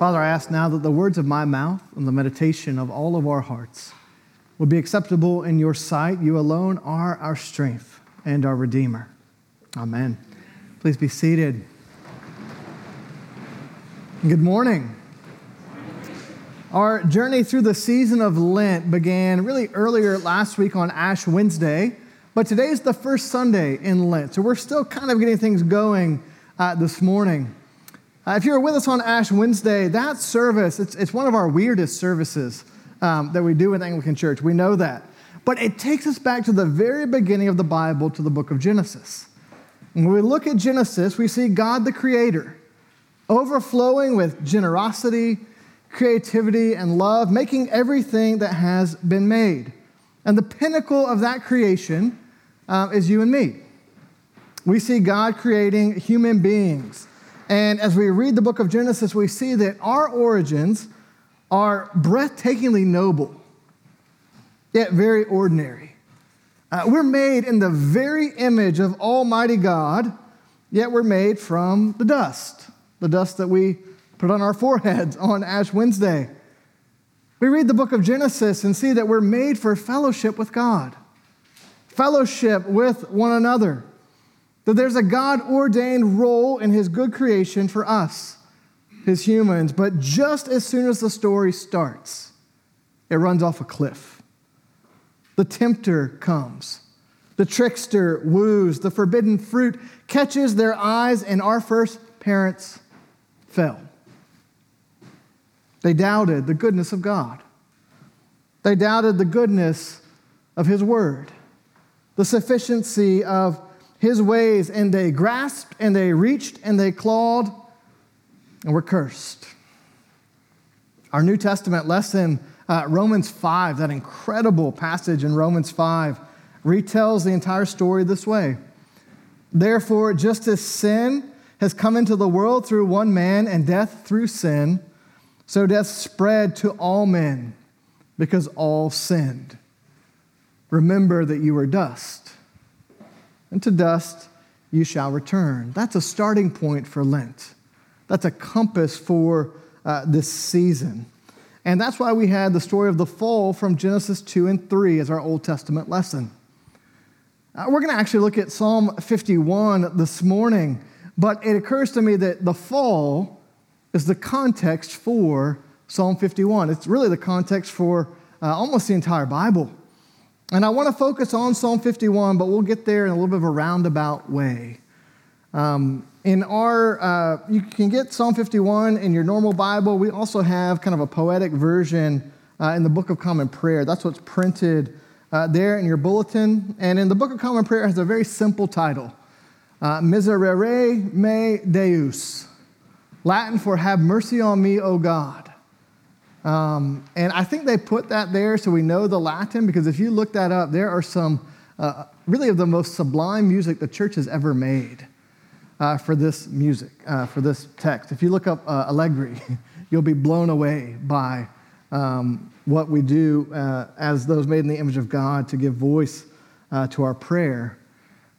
Father, I ask now that the words of my mouth and the meditation of all of our hearts will be acceptable in your sight. You alone are our strength and our Redeemer. Amen. Please be seated. Good morning. Our journey through the season of Lent began really earlier last week on Ash Wednesday, but today is the first Sunday in Lent, so we're still kind of getting things going this morning. If you were with us on Ash Wednesday, that service, it's one of our weirdest services that we do in the Anglican Church. We know that. But it takes us back to the very beginning of the Bible, to the book of Genesis. And when we look at Genesis, we see God the Creator overflowing with generosity, creativity, and love, making everything that has been made. And the pinnacle of that creation is you and me. We see God creating human beings. And as we read the book of Genesis, we see that our origins are breathtakingly noble, yet very ordinary. We're made in the very image of Almighty God, yet we're made from the dust that we put on our foreheads on Ash Wednesday. We read the book of Genesis and see that we're made for fellowship with God, fellowship with one another, that there's a God-ordained role in his good creation for us, his humans. But just as soon as the story starts, it runs off a cliff. The tempter comes. The trickster woos. The forbidden fruit catches their eyes, and our first parents fell. They doubted the goodness of God. They doubted the goodness of his word, the sufficiency of his ways, and they grasped, and they reached, and they clawed, and were cursed. Our New Testament lesson, Romans 5, that incredible passage in Romans 5, retells the entire story this way. Therefore, just as sin has come into the world through one man, and death through sin, so death spread to all men, because all sinned. Remember that you were dust, and to dust you shall return. That's a starting point for Lent. That's a compass for this season. And that's why we had the story of the fall from Genesis 2 and 3 as our Old Testament lesson. We're going to actually look at Psalm 51 this morning, but it occurs to me that the fall is the context for Psalm 51. It's really the context for almost the entire Bible. And I want to focus on Psalm 51, but we'll get there in a little bit of a roundabout way. You can get Psalm 51 in your normal Bible. We also have kind of a poetic version in the Book of Common Prayer. That's what's printed there in your bulletin. And in the Book of Common Prayer, it has a very simple title, Miserere me Deus. Latin for "Have mercy on me, O God." And I think they put that there so we know the Latin, because if you look that up, there are some really of the most sublime music the church has ever made for this music, for this text. If you look up Allegri, you'll be blown away by what we do as those made in the image of God to give voice to our prayer.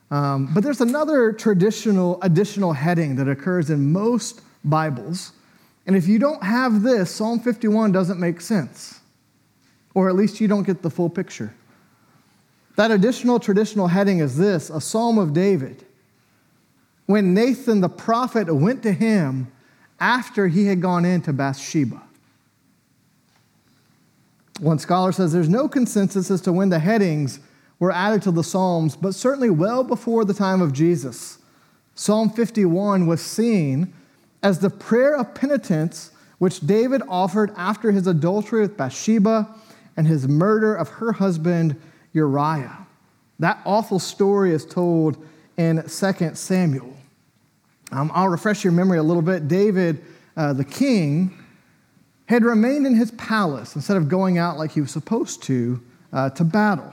But there's another traditional additional heading that occurs in most Bibles. And if you don't have this, Psalm 51 doesn't make sense. Or at least you don't get the full picture. That additional traditional heading is this, a Psalm of David. When Nathan the prophet went to him after he had gone into Bathsheba. One scholar says there's no consensus as to when the headings were added to the Psalms, but certainly well before the time of Jesus. Psalm 51 was seen as the prayer of penitence which David offered after his adultery with Bathsheba and his murder of her husband Uriah. That awful story is told in 2 Samuel. I'll refresh your memory a little bit. David, the king, had remained in his palace instead of going out like he was supposed to battle.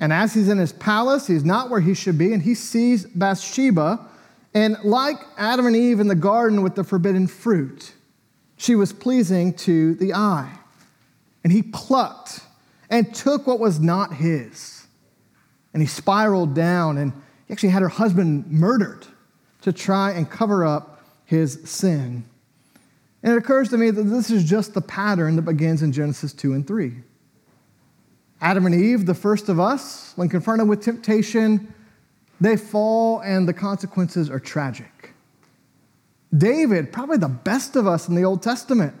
And as he's in his palace, he's not where he should be, and he sees Bathsheba. And like Adam and Eve in the garden with the forbidden fruit, she was pleasing to the eye. And he plucked and took what was not his. And he spiraled down, and he actually had her husband murdered to try and cover up his sin. And it occurs to me that this is just the pattern that begins in Genesis 2 and 3. Adam and Eve, the first of us, when confronted with temptation, they fall and the consequences are tragic. David, probably the best of us in the Old Testament,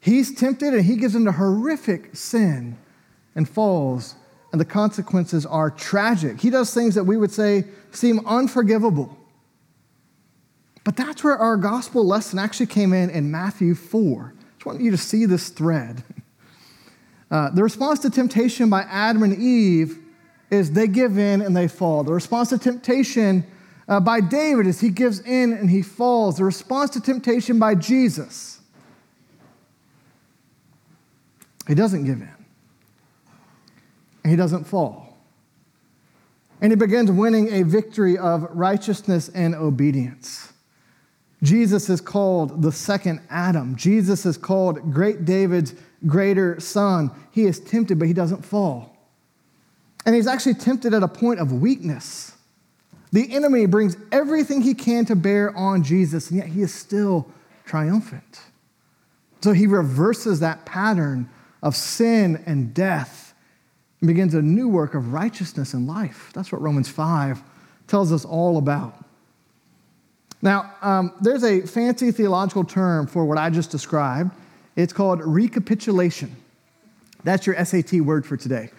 he's tempted and he gives into horrific sin and falls, and the consequences are tragic. He does things that we would say seem unforgivable. But that's where our gospel lesson actually came in Matthew 4. I just want you to see this thread. The response to temptation by Adam and Eve is they give in and they fall. The response to temptation by David is he gives in and he falls. The response to temptation by Jesus, he doesn't give in. And he doesn't fall. And he begins winning a victory of righteousness and obedience. Jesus is called the second Adam. Jesus is called great David's greater son. He is tempted, but he doesn't fall. And he's actually tempted at a point of weakness. The enemy brings everything he can to bear on Jesus, and yet he is still triumphant. So he reverses that pattern of sin and death and begins a new work of righteousness and life. That's what Romans 5 tells us all about. Now, there's a fancy theological term for what I just described. It's called recapitulation. That's your SAT word for today,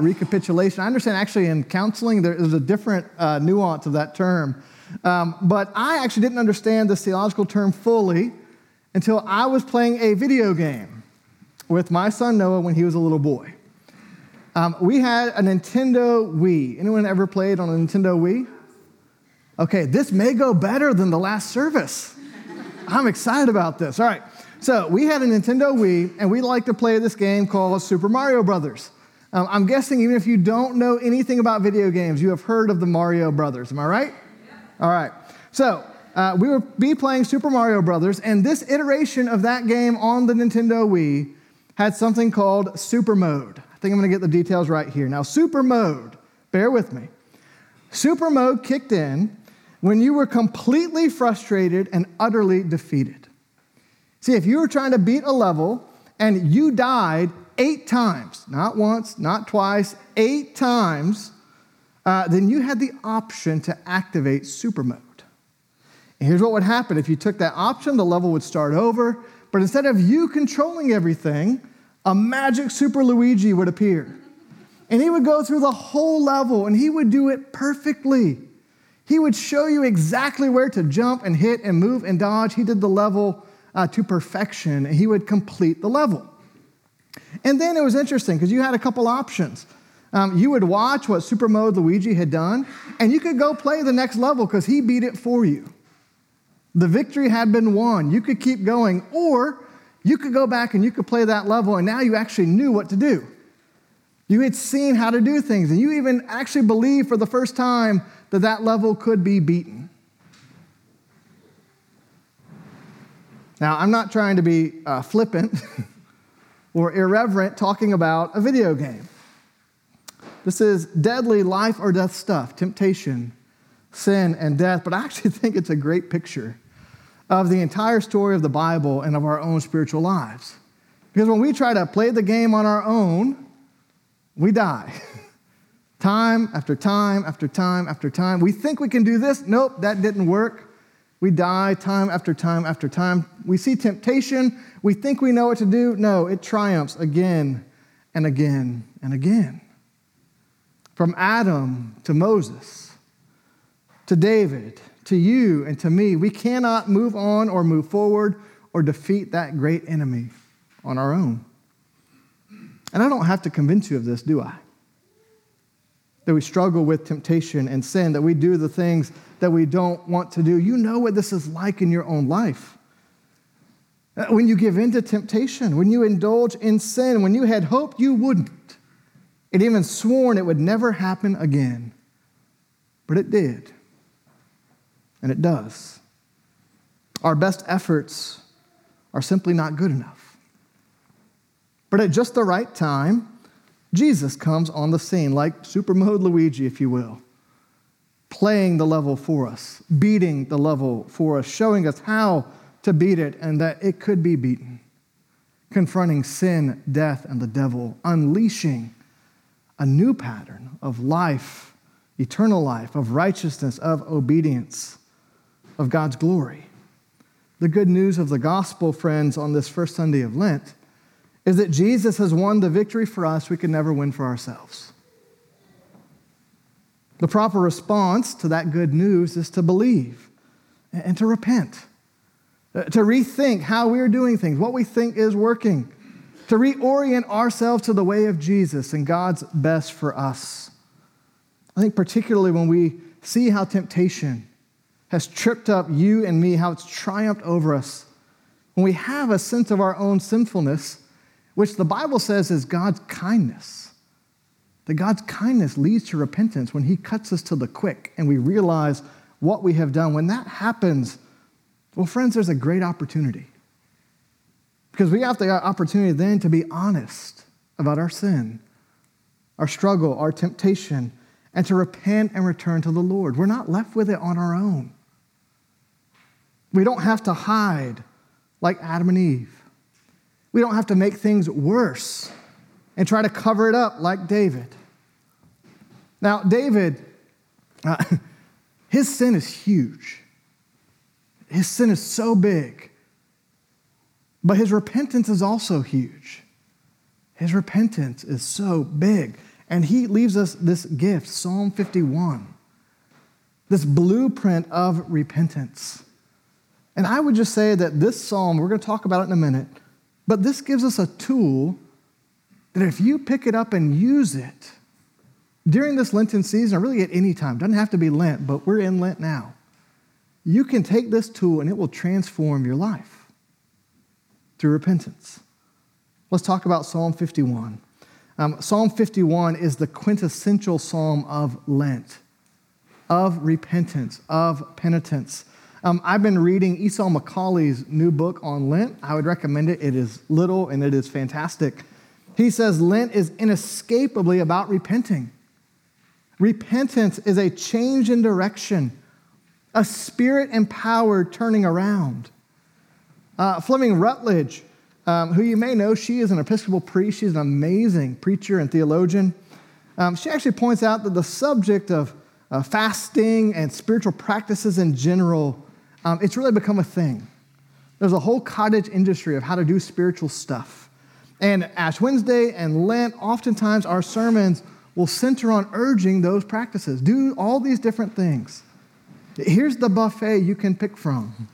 recapitulation. I understand actually in counseling there's a different nuance of that term. But I actually didn't understand this theological term fully until I was playing a video game with my son Noah when he was a little boy. We had a Nintendo Wii. Anyone ever played on a Nintendo Wii? Okay, this may go better than the last service. I'm excited about this. All right, so we had a Nintendo Wii, and we like to play this game called Super Mario Brothers. I'm guessing even if you don't know anything about video games, you have heard of the Mario Brothers. Am I right? Yeah. All right, so we would be playing Super Mario Brothers, and this iteration of that game on the Nintendo Wii had something called Super Mode. I think I'm going to get the details right here. Now, Super Mode, bear with me. Super Mode kicked in when you were completely frustrated and utterly defeated. See, if you were trying to beat a level and you died 8 times, not once, not twice, 8 times, then you had the option to activate Super Mode. And here's what would happen. If you took that option, the level would start over, but instead of you controlling everything, a magic Super Luigi would appear. And he would go through the whole level, and he would do it perfectly. He would show you exactly where to jump and hit and move and dodge. He did the level to perfection, and he would complete the level. And then it was interesting because you had a couple options. You would watch what Super Mode Luigi had done, and you could go play the next level because he beat it for you. The victory had been won. You could keep going, or you could go back and you could play that level, and now you actually knew what to do. You had seen how to do things, and you even actually believed for the first time that that level could be beaten. Now, I'm not trying to be flippant or irreverent talking about a video game. This is deadly life or death stuff, temptation, sin, and death, but I actually think it's a great picture of the entire story of the Bible and of our own spiritual lives. Because when we try to play the game on our own, we die. Time after time after time after time. We think we can do this. Nope, that didn't work. We die time after time after time. We see temptation. We think we know what to do. No, it triumphs again and again and again. From Adam to Moses, to David, to you and to me, we cannot move on or move forward or defeat that great enemy on our own. And I don't have to convince you of this, do I? That we struggle with temptation and sin, that we do the things that we don't want to do. You know what this is like in your own life. When you give in to temptation, when you indulge in sin, when you had hoped you wouldn't, and even sworn it would never happen again. But it did. And it does. Our best efforts are simply not good enough. But at just the right time, Jesus comes on the scene, like Super Mode Luigi, if you will, playing the level for us, beating the level for us, showing us how to beat it and that it could be beaten. Confronting sin, death, and the devil, unleashing a new pattern of life, eternal life, of righteousness, of obedience, of God's glory. The good news of the gospel, friends, on this first Sunday of Lent is that Jesus has won the victory for us we could never win for ourselves. The proper response to that good news is to believe and to repent, to rethink how we are doing things, what we think is working, to reorient ourselves to the way of Jesus and God's best for us. I think particularly when we see how temptation has tripped up you and me, how it's triumphed over us, when we have a sense of our own sinfulness, which the Bible says is God's kindness, that God's kindness leads to repentance when he cuts us to the quick and we realize what we have done. When that happens, well, friends, there's a great opportunity, because we have the opportunity then to be honest about our sin, our struggle, our temptation, and to repent and return to the Lord. We're not left with it on our own. We don't have to hide like Adam and Eve. We don't have to make things worse and try to cover it up like David. Now, David, his sin is huge. His sin is so big. But his repentance is also huge. His repentance is so big. And he leaves us this gift, Psalm 51, this blueprint of repentance. And I would just say that this psalm, we're going to talk about it in a minute, but this gives us a tool that if you pick it up and use it during this Lenten season, or really at any time, it doesn't have to be Lent, but we're in Lent now, you can take this tool and it will transform your life through repentance. Let's talk about Psalm 51. Psalm 51 is the quintessential psalm of Lent, of repentance, of penitence. I've been reading Esau Macaulay's new book on Lent. I would recommend it. It is little and it is fantastic. He says Lent is inescapably about repenting. Repentance is a change in direction, a spirit-empowered turning around. Fleming Rutledge, who you may know, she is an Episcopal priest. She's an amazing preacher and theologian. She actually points out that the subject of fasting and spiritual practices in general, it's really become a thing. There's a whole cottage industry of how to do spiritual stuff. And Ash Wednesday and Lent, oftentimes our sermons will center on urging those practices. Do all these different things. Here's the buffet you can pick from.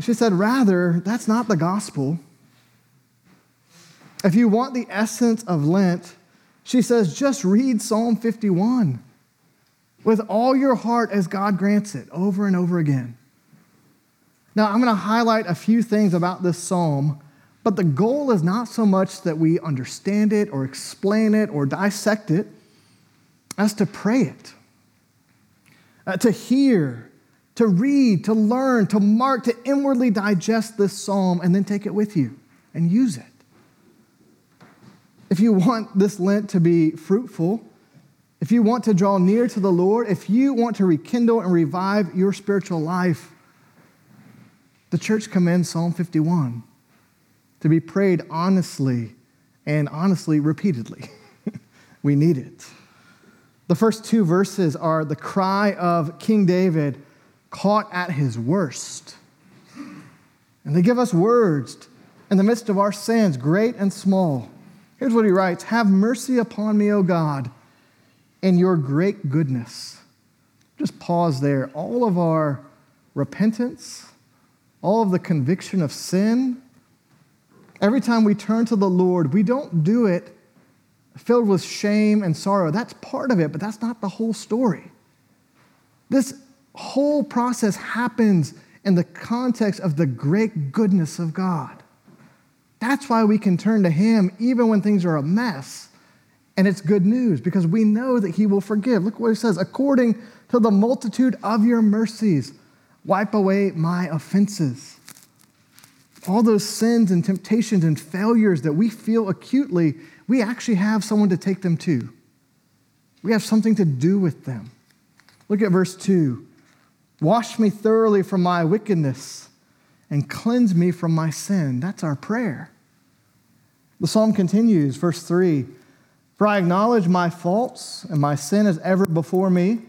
She said, rather, that's not the gospel. If you want the essence of Lent, she says, just read Psalm 51 with all your heart as God grants it, over and over again. Now, I'm going to highlight a few things about this psalm, but the goal is not so much that we understand it or explain it or dissect it as to pray it, to hear, to read, to learn, to mark, to inwardly digest this psalm and then take it with you and use it. If you want this Lent to be fruitful, if you want to draw near to the Lord, if you want to rekindle and revive your spiritual life, the church commends Psalm 51 to be prayed honestly and honestly repeatedly. We need it. The first two verses are the cry of King David caught at his worst. And they give us words in the midst of our sins, great and small. Here's what he writes: "Have mercy upon me, O God, in your great goodness." Just pause there. All of our repentance, all of the conviction of sin, every time we turn to the Lord, we don't do it filled with shame and sorrow. That's part of it, but that's not the whole story. This whole process happens in the context of the great goodness of God. That's why we can turn to him even when things are a mess, and it's good news because we know that he will forgive. Look what he says: according to the multitude of your mercies, wipe away my offenses. All those sins and temptations and failures that we feel acutely, we actually have someone to take them to. We have something to do with them. Look at verse 2. Wash me thoroughly from my wickedness and cleanse me from my sin. That's our prayer. The psalm continues, verse 3, for I acknowledge my faults, and my sin is ever before me.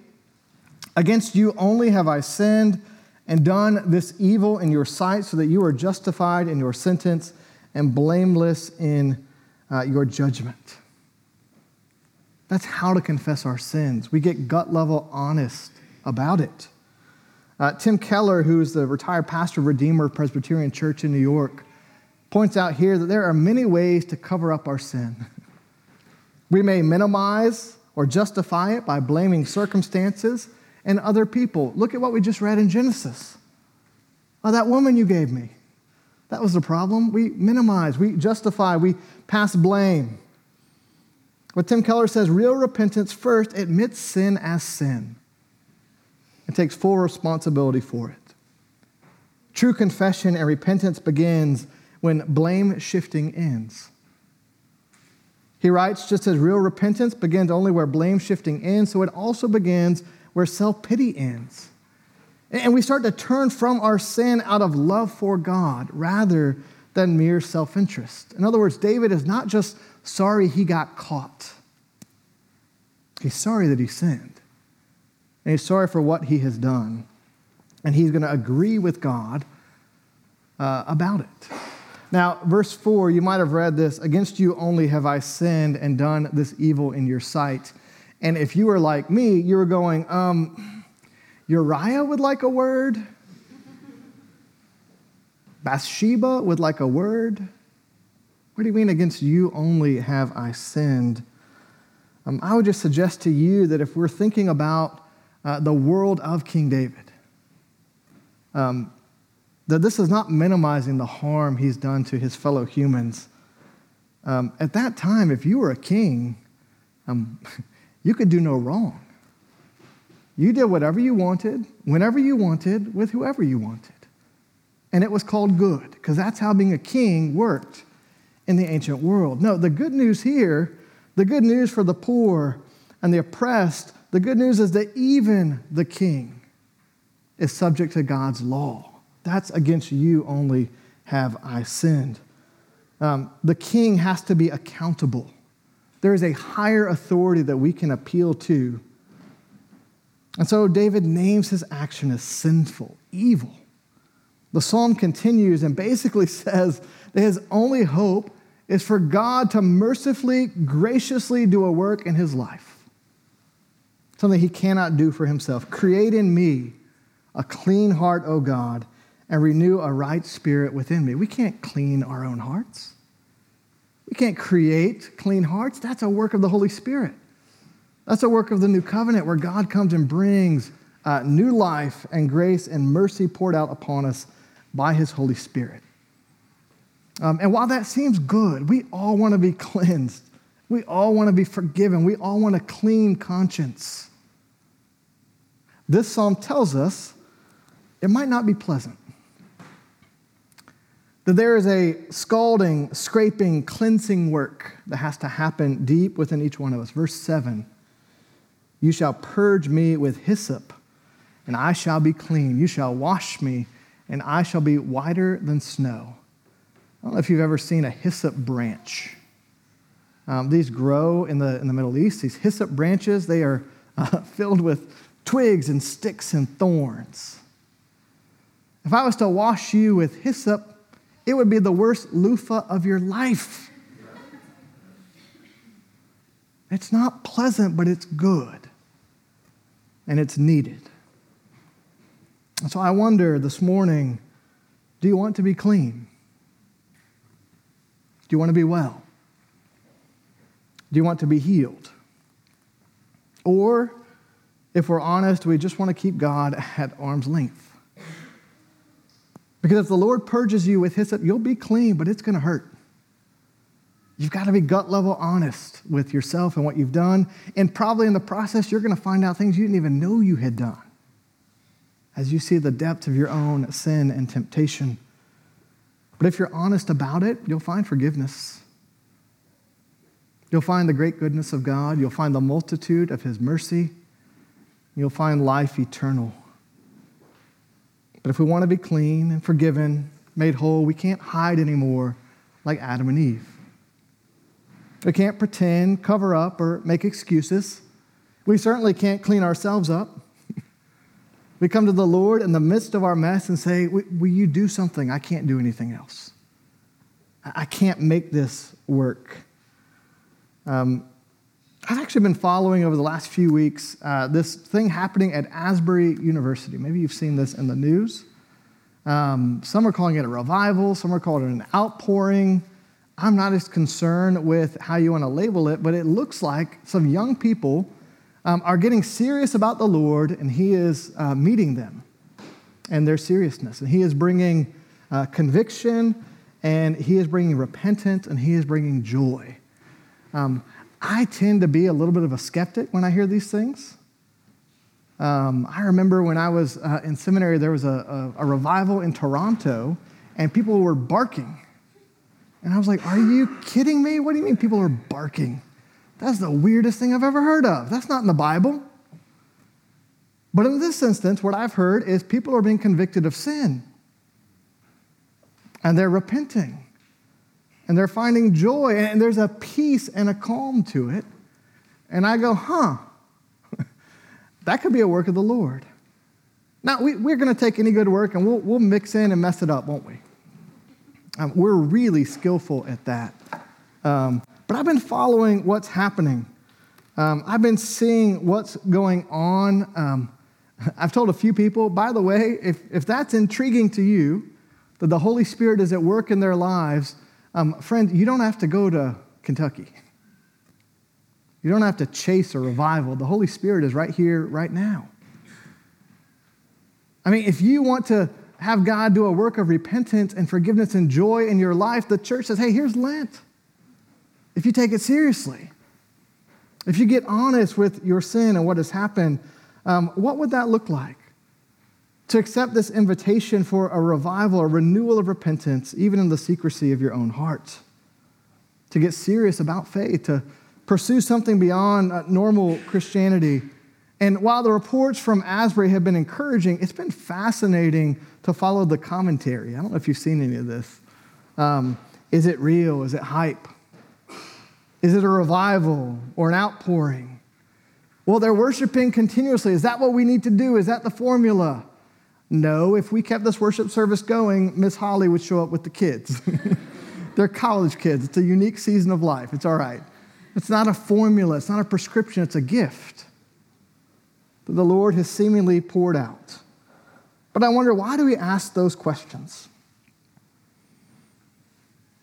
Against you only have I sinned and done this evil in your sight, so that you are justified in your sentence and blameless in your judgment. That's how to confess our sins. We get gut-level honest about it. Tim Keller, who is the retired pastor of Redeemer Presbyterian Church in New York, points out here that there are many ways to cover up our sin. We may minimize or justify it by blaming circumstances and other people. Look at what we just read in Genesis. Oh, that woman you gave me. That was the problem. We minimize, we justify, we pass blame. But Tim Keller says, real repentance first admits sin as sin. It takes full responsibility for it. True confession and repentance begins when blame shifting ends. He writes, just as real repentance begins only where blame shifting ends, so it also begins where self-pity ends. And we start to turn from our sin out of love for God rather than mere self-interest. In other words, David is not just sorry he got caught. He's sorry that he sinned. And he's sorry for what he has done. And he's going to agree with God about it. Now, verse 4, you might have read this, against you only have I sinned and done this evil in your sight. And if you were like me, you were going, Uriah would like a word. Bathsheba would like a word. What do you mean against you only have I sinned? I would just suggest to you that if we're thinking about the world of King David, that this is not minimizing the harm he's done to his fellow humans. At that time, if you were a king, you could do no wrong. You did whatever you wanted, whenever you wanted, with whoever you wanted. And it was called good, because that's how being a king worked in the ancient world. No, the good news here, the good news for the poor and the oppressed, the good news is that even the king is subject to God's law. That's against you only have I sinned. The king has to be accountable. There is a higher authority that we can appeal to. And so David names his action as sinful, evil. The psalm continues and basically says that his only hope is for God to mercifully, graciously do a work in his life. Something he cannot do for himself. Create in me a clean heart, O God, and renew a right spirit within me. We can't clean our own hearts. We can't create clean hearts. That's a work of the Holy Spirit. That's a work of the new covenant where God comes and brings new life and grace and mercy poured out upon us by his Holy Spirit. And while that seems good, we all want to be cleansed. We all want to be forgiven. We all want a clean conscience. This psalm tells us it might not be pleasant. That there is a scalding, scraping, cleansing work that has to happen deep within each one of us. Verse 7. You shall purge me with hyssop, and I shall be clean. You shall wash me, and I shall be whiter than snow. I don't know if you've ever seen a hyssop branch. These grow in the Middle East. These hyssop branches, they are filled with twigs and sticks and thorns. If I was to wash you with hyssop, it would be the worst loofah of your life. It's not pleasant, but it's good. And it's needed. And so I wonder this morning, do you want to be clean? Do you want to be well? Do you want to be healed? Or, if we're honest, we just want to keep God at arm's length. Because if the Lord purges you with hyssop, you'll be clean, but it's going to hurt. You've got to be gut-level honest with yourself and what you've done. And probably in the process, you're going to find out things you didn't even know you had done as you see the depth of your own sin and temptation. But if you're honest about it, you'll find forgiveness. You'll find the great goodness of God. You'll find the multitude of his mercy. You'll find life eternal. But if we want to be clean and forgiven made whole. We can't hide anymore like Adam and Eve. We can't pretend, cover up, or make excuses. We certainly can't clean ourselves up. We come to the Lord in the midst of our mess and say, will you do something? I can't do anything else. I can't make this work. I've actually been following over the last few weeks this thing happening at Asbury University. Maybe you've seen this in the news. Some are calling it a revival. Some are calling it an outpouring. I'm not as concerned with how you want to label it, but it looks like some young people are getting serious about the Lord, and he is meeting them and their seriousness. And he is bringing conviction, and he is bringing repentance, and he is bringing joy. I tend to be a little bit of a skeptic when I hear these things. I remember when I was in seminary, there was a revival in Toronto, and people were barking. And I was like, are you kidding me? What do you mean people are barking? That's the weirdest thing I've ever heard of. That's not in the Bible. But in this instance, what I've heard is people are being convicted of sin, and they're repenting. And they're finding joy, and there's a peace and a calm to it. And I go, that could be a work of the Lord. Now, we're going to take any good work, and we'll mix in and mess it up, won't we? We're really skillful at that. But I've been following what's happening. I've been seeing what's going on. I've told a few people, by the way, if that's intriguing to you, that the Holy Spirit is at work in their lives, friend, you don't have to go to Kentucky. You don't have to chase a revival. The Holy Spirit is right here, right now. I mean, if you want to have God do a work of repentance and forgiveness and joy in your life, the church says, hey, here's Lent. If you take it seriously, if you get honest with your sin and what has happened, what would that look like? To accept this invitation for a revival, a renewal of repentance, even in the secrecy of your own heart. To get serious about faith, to pursue something beyond normal Christianity. And while the reports from Asbury have been encouraging, it's been fascinating to follow the commentary. I don't know if you've seen any of this. Is it real? Is it hype? Is it a revival or an outpouring? Well, they're worshiping continuously. Is that what we need to do? Is that the formula? No, if we kept this worship service going, Miss Holly would show up with the kids. They're college kids. It's a unique season of life. It's all right. It's not a formula. It's not a prescription. It's a gift that the Lord has seemingly poured out. But I wonder, why do we ask those questions?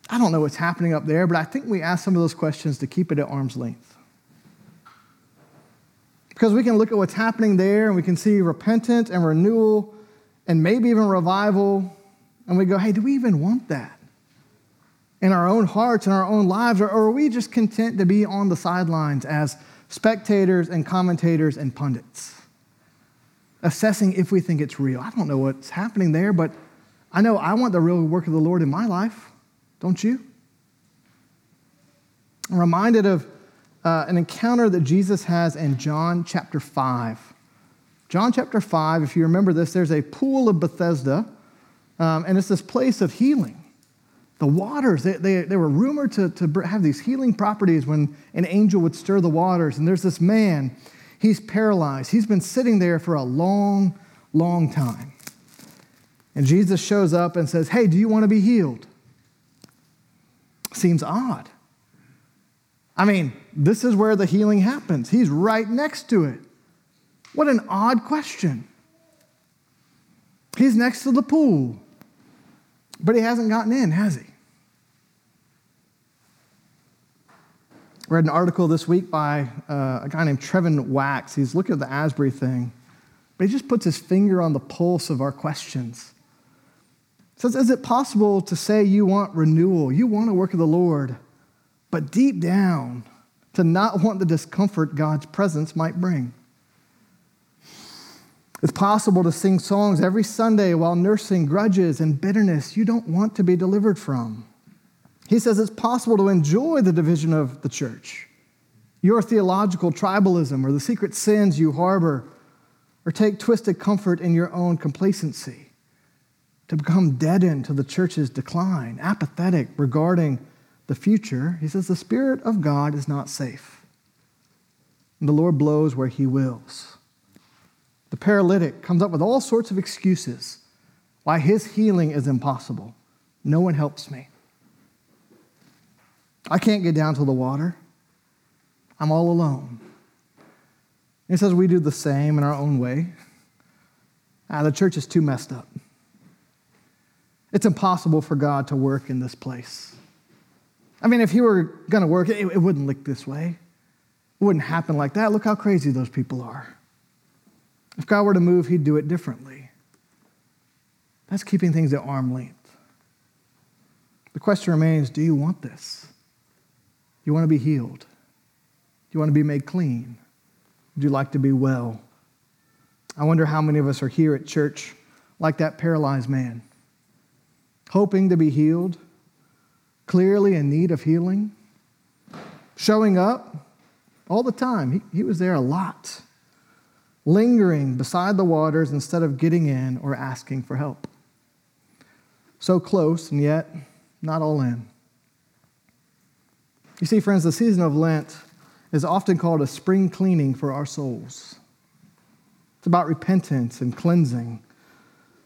I don't know what's happening up there, but I think we ask some of those questions to keep it at arm's length. Because we can look at what's happening there, and we can see repentance and renewal and maybe even revival, and we go, hey, do we even want that in our own hearts, in our own lives, or are we just content to be on the sidelines as spectators and commentators and pundits, assessing if we think it's real? I don't know what's happening there, but I know I want the real work of the Lord in my life, don't you? I'm reminded of an encounter that Jesus has in John chapter 5. John chapter 5, if you remember this, there's a pool of Bethesda, and it's this place of healing. The waters, they were rumored to have these healing properties when an angel would stir the waters. And there's this man, he's paralyzed. He's been sitting there for a long, long time. And Jesus shows up and says, hey, do you want to be healed? Seems odd. I mean, this is where the healing happens. He's right next to it. What an odd question. He's next to the pool, but he hasn't gotten in, has he? I read an article this week by a guy named Trevin Wax. He's looking at the Asbury thing, but he just puts his finger on the pulse of our questions. He says, is it possible to say you want renewal, you want a work of the Lord, but deep down to not want the discomfort God's presence might bring? It's possible to sing songs every Sunday while nursing grudges and bitterness you don't want to be delivered from. He says it's possible to enjoy the division of the church, your theological tribalism, or the secret sins you harbor, or take twisted comfort in your own complacency. to become deadened to the church's decline, apathetic regarding the future. He says the Spirit of God is not safe. And the Lord blows where he wills. The paralytic comes up with all sorts of excuses why his healing is impossible. No one helps me. I can't get down to the water. I'm all alone. It says we do the same in our own way. The church is too messed up. It's impossible for God to work in this place. I mean, if he were going to work, it wouldn't look this way. It wouldn't happen like that. Look how crazy those people are. If God were to move, he'd do it differently. That's keeping things at arm's length. The question remains, do you want this? Do you want to be healed? Do you want to be made clean? Would you like to be well? I wonder how many of us are here at church like that paralyzed man, hoping to be healed, clearly in need of healing, showing up all the time. He was there a lot, lingering beside the waters instead of getting in or asking for help. So close and yet not all in. You see, friends, the season of Lent is often called a spring cleaning for our souls. It's about repentance and cleansing,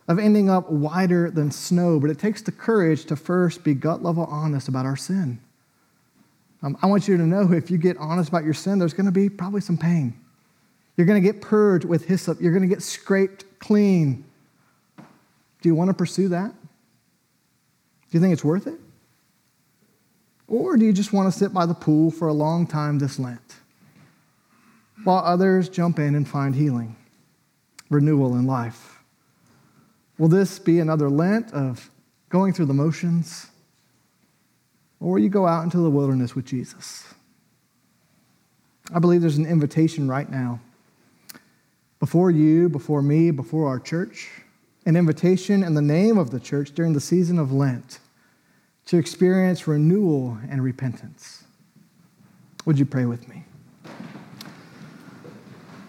of ending up whiter than snow, but it takes the courage to first be gut-level honest about our sin. I want you to know if you get honest about your sin, there's going to be probably some pain. You're going to get purged with hyssop. You're going to get scraped clean. Do you want to pursue that? Do you think it's worth it? Or do you just want to sit by the pool for a long time this Lent while others jump in and find healing, renewal in life? Will this be another Lent of going through the motions? Or will you go out into the wilderness with Jesus? I believe there's an invitation right now before you, before me, before our church, an invitation in the name of the church during the season of Lent to experience renewal and repentance. Would you pray with me?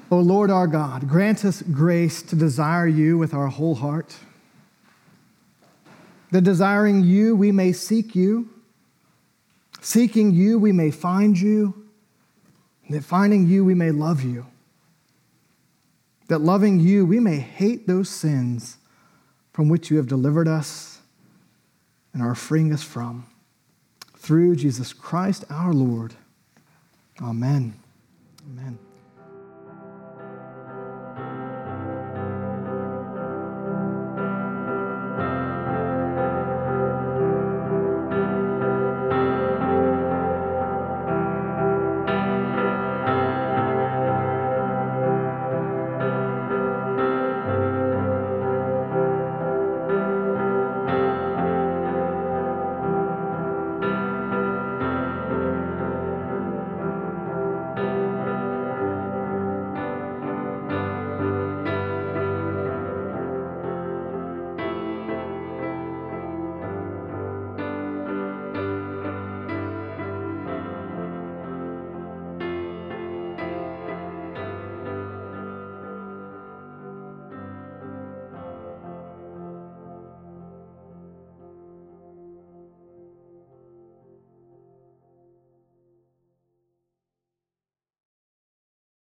O Lord our God, grant us grace to desire you with our whole heart, that desiring you we may seek you, seeking you we may find you, that finding you we may love you, that loving you we may hate those sins from which you have delivered us and are freeing us from, through Jesus Christ our Lord. Amen. Amen.